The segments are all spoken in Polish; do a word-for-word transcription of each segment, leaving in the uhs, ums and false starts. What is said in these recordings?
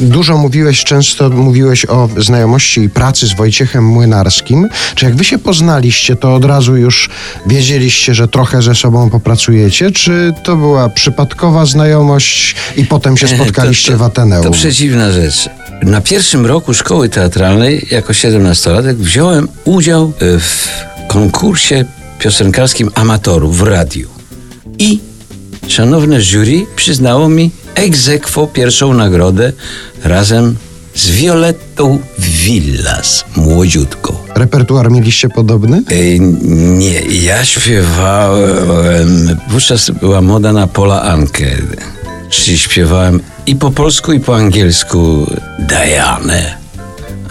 Dużo mówiłeś, często mówiłeś o znajomości i pracy z Wojciechem Młynarskim. Czy jak wy się poznaliście, to od razu już wiedzieliście, że trochę ze sobą popracujecie? Czy to była przypadkowa znajomość i potem się spotkaliście to, to, w Ateneum? To przeciwna rzecz. Na pierwszym roku szkoły teatralnej, jako siedemnastolatek, wziąłem udział w konkursie piosenkarskim amatorów w radiu. I szanowne jury przyznało mi ex aequo pierwszą nagrodę razem z Violetą Villas, młodziutką. Repertuar mieliście podobny? E, nie, ja śpiewałem, wówczas była moda na Paula Ankę, czyli śpiewałem i po polsku, i po angielsku Diane,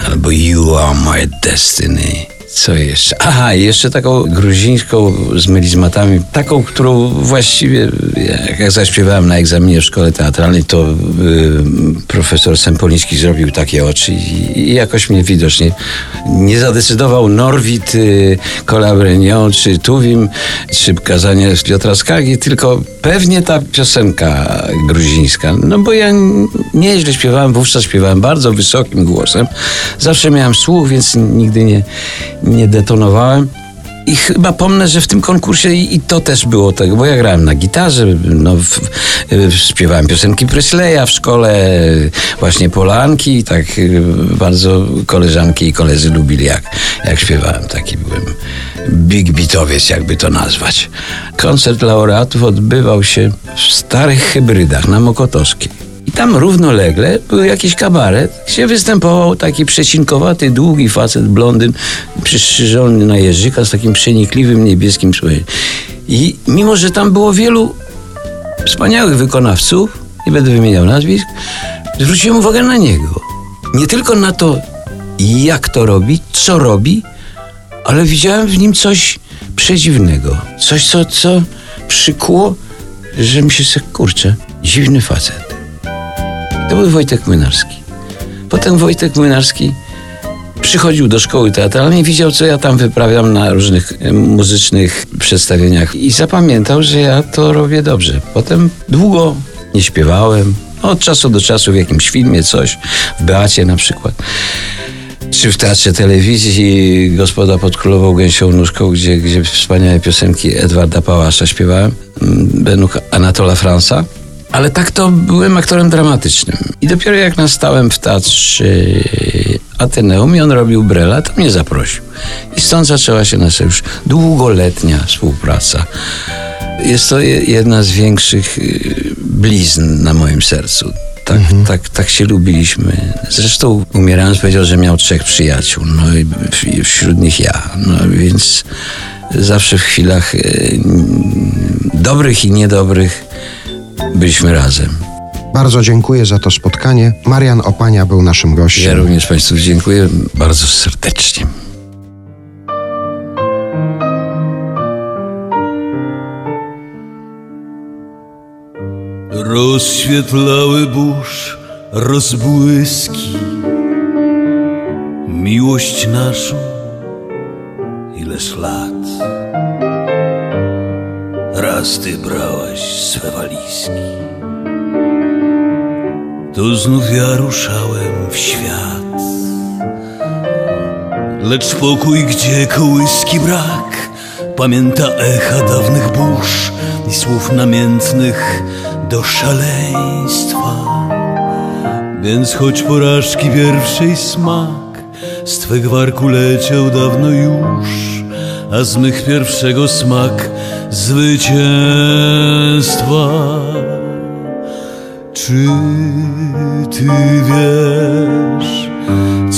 albo You Are My Destiny. Co jeszcze? Aha, jeszcze taką gruzińską z melizmatami, taką, którą właściwie, jak zaśpiewałem na egzaminie w szkole teatralnej, to y, profesor Sempoliński zrobił takie oczy i, i jakoś mnie widocznie nie zadecydował Norwid, y, Colabrenion, czy Tuwim, czy Kazanie Piotra Skargi, tylko pewnie ta piosenka gruzińska. No bo ja nieźle śpiewałem, wówczas śpiewałem bardzo wysokim głosem. Zawsze miałem słuch, więc nigdy nie Nie detonowałem i chyba pomnę, że w tym konkursie i, i to też było tak, bo ja grałem na gitarze, no, w, w, śpiewałem piosenki Presleya w szkole, właśnie Polanki, tak bardzo koleżanki i koledzy lubili jak, jak śpiewałem, taki byłem big beatowiec, jakby to nazwać. Koncert laureatów odbywał się w starych hybrydach na Mokotowskiej. I tam równolegle był jakiś kabaret, gdzie występował taki przecinkowaty, długi facet, blondyn, przystrzyżony na jeżyka z takim przenikliwym, niebieskim spojrzeniem. I mimo, że tam było wielu wspaniałych wykonawców, nie będę wymieniał nazwisk, zwróciłem uwagę na niego. Nie tylko na to, jak to robi, co robi, ale widziałem w nim coś przedziwnego. Coś, co, co przykło, że mi się sobie, kurczę, dziwny facet. To był Wojtek Młynarski. Potem Wojtek Młynarski przychodził do szkoły teatralnej, widział, co ja tam wyprawiam na różnych muzycznych przedstawieniach i zapamiętał, że ja to robię dobrze. Potem długo nie śpiewałem, od czasu do czasu w jakimś filmie coś, w Beacie na przykład, czy w Teatrze Telewizji Gospoda pod Królową Gęsią Nóżką, gdzie, gdzie wspaniałe piosenki Edwarda Pałasza śpiewałem, Benuk Anatola Franza. Ale tak to byłem aktorem dramatycznym. I dopiero jak nastałem w Teatrze Ateneum i on robił Brella, to mnie zaprosił. I stąd zaczęła się nasza już długoletnia współpraca. Jest to jedna z większych blizn na moim sercu. Tak, mhm. tak, tak się lubiliśmy. Zresztą umierając powiedział, że miał trzech przyjaciół. No i wśród nich ja. No więc zawsze w chwilach dobrych i niedobrych byliśmy razem. Bardzo dziękuję za to spotkanie. Marian Opania był naszym gościem. Ja również Państwu dziękuję bardzo serdecznie. Rozświetlały burz rozbłyski miłość naszą, ileż lat raz ty brałaś swe walizki, to znów ja ruszałem w świat. Lecz pokój, gdzie kołyski brak, pamięta echa dawnych burz i słów namiętnych do szaleństwa. Więc choć porażki pierwszej smak, z twego warku leciał dawno już, a z mych pierwszego smak zwycięstwa. Czy ty wiesz,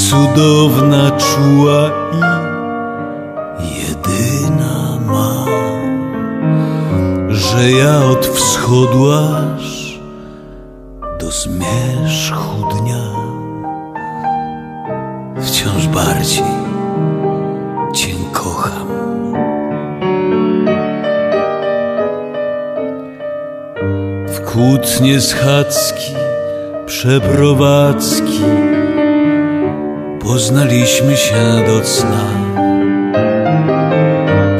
cudowna, czuła i jedyna ma, że ja od wschodu aż do zmierzchu dnia wciąż bardziej cię kocham. W kłótnie schadzki, przeprowadzki poznaliśmy się do cna.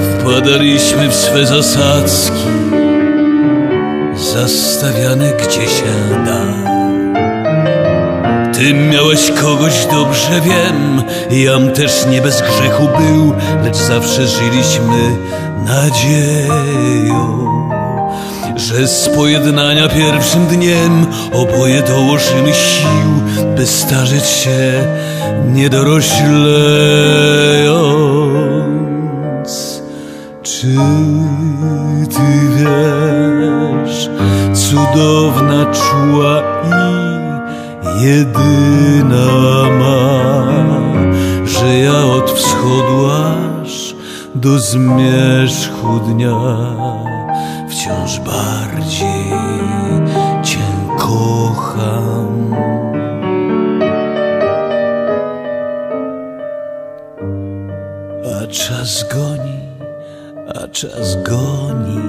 Wpadaliśmy w swe zasadzki, zastawiane gdzie się da. Ty miałeś kogoś, dobrze wiem, jam też nie bez grzechu był, lecz zawsze żyliśmy nadzieją, że z pojednania pierwszym dniem oboje dołożymy sił, by starzeć się nie doroślejąc. Czy ty wiesz, cudowna, czuła i jedyna ma, że ja od wschodu aż do zmierzchu dnia wciąż bardziej cię kocham. A czas goni, a czas goni,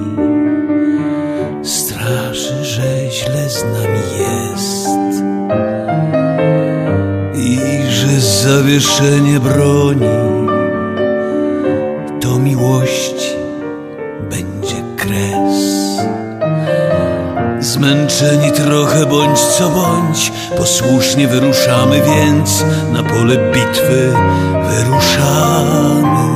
straszy, że źle z nami jest i że zawieszenie broni to miłości będzie kres. Zmęczeni trochę bądź co bądź, posłusznie wyruszamy, więc na pole bitwy wyruszamy,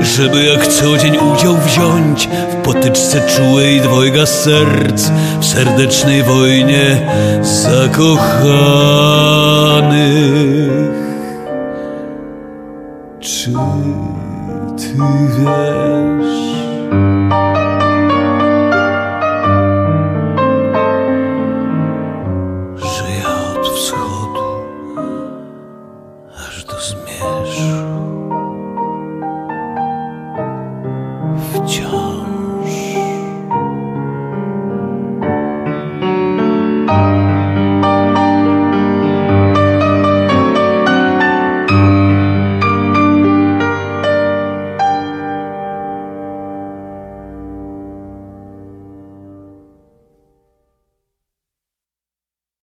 żeby jak co dzień udział wziąć w potyczce czułej dwojga serc, w serdecznej wojnie zakochanych. Czy ty wiesz?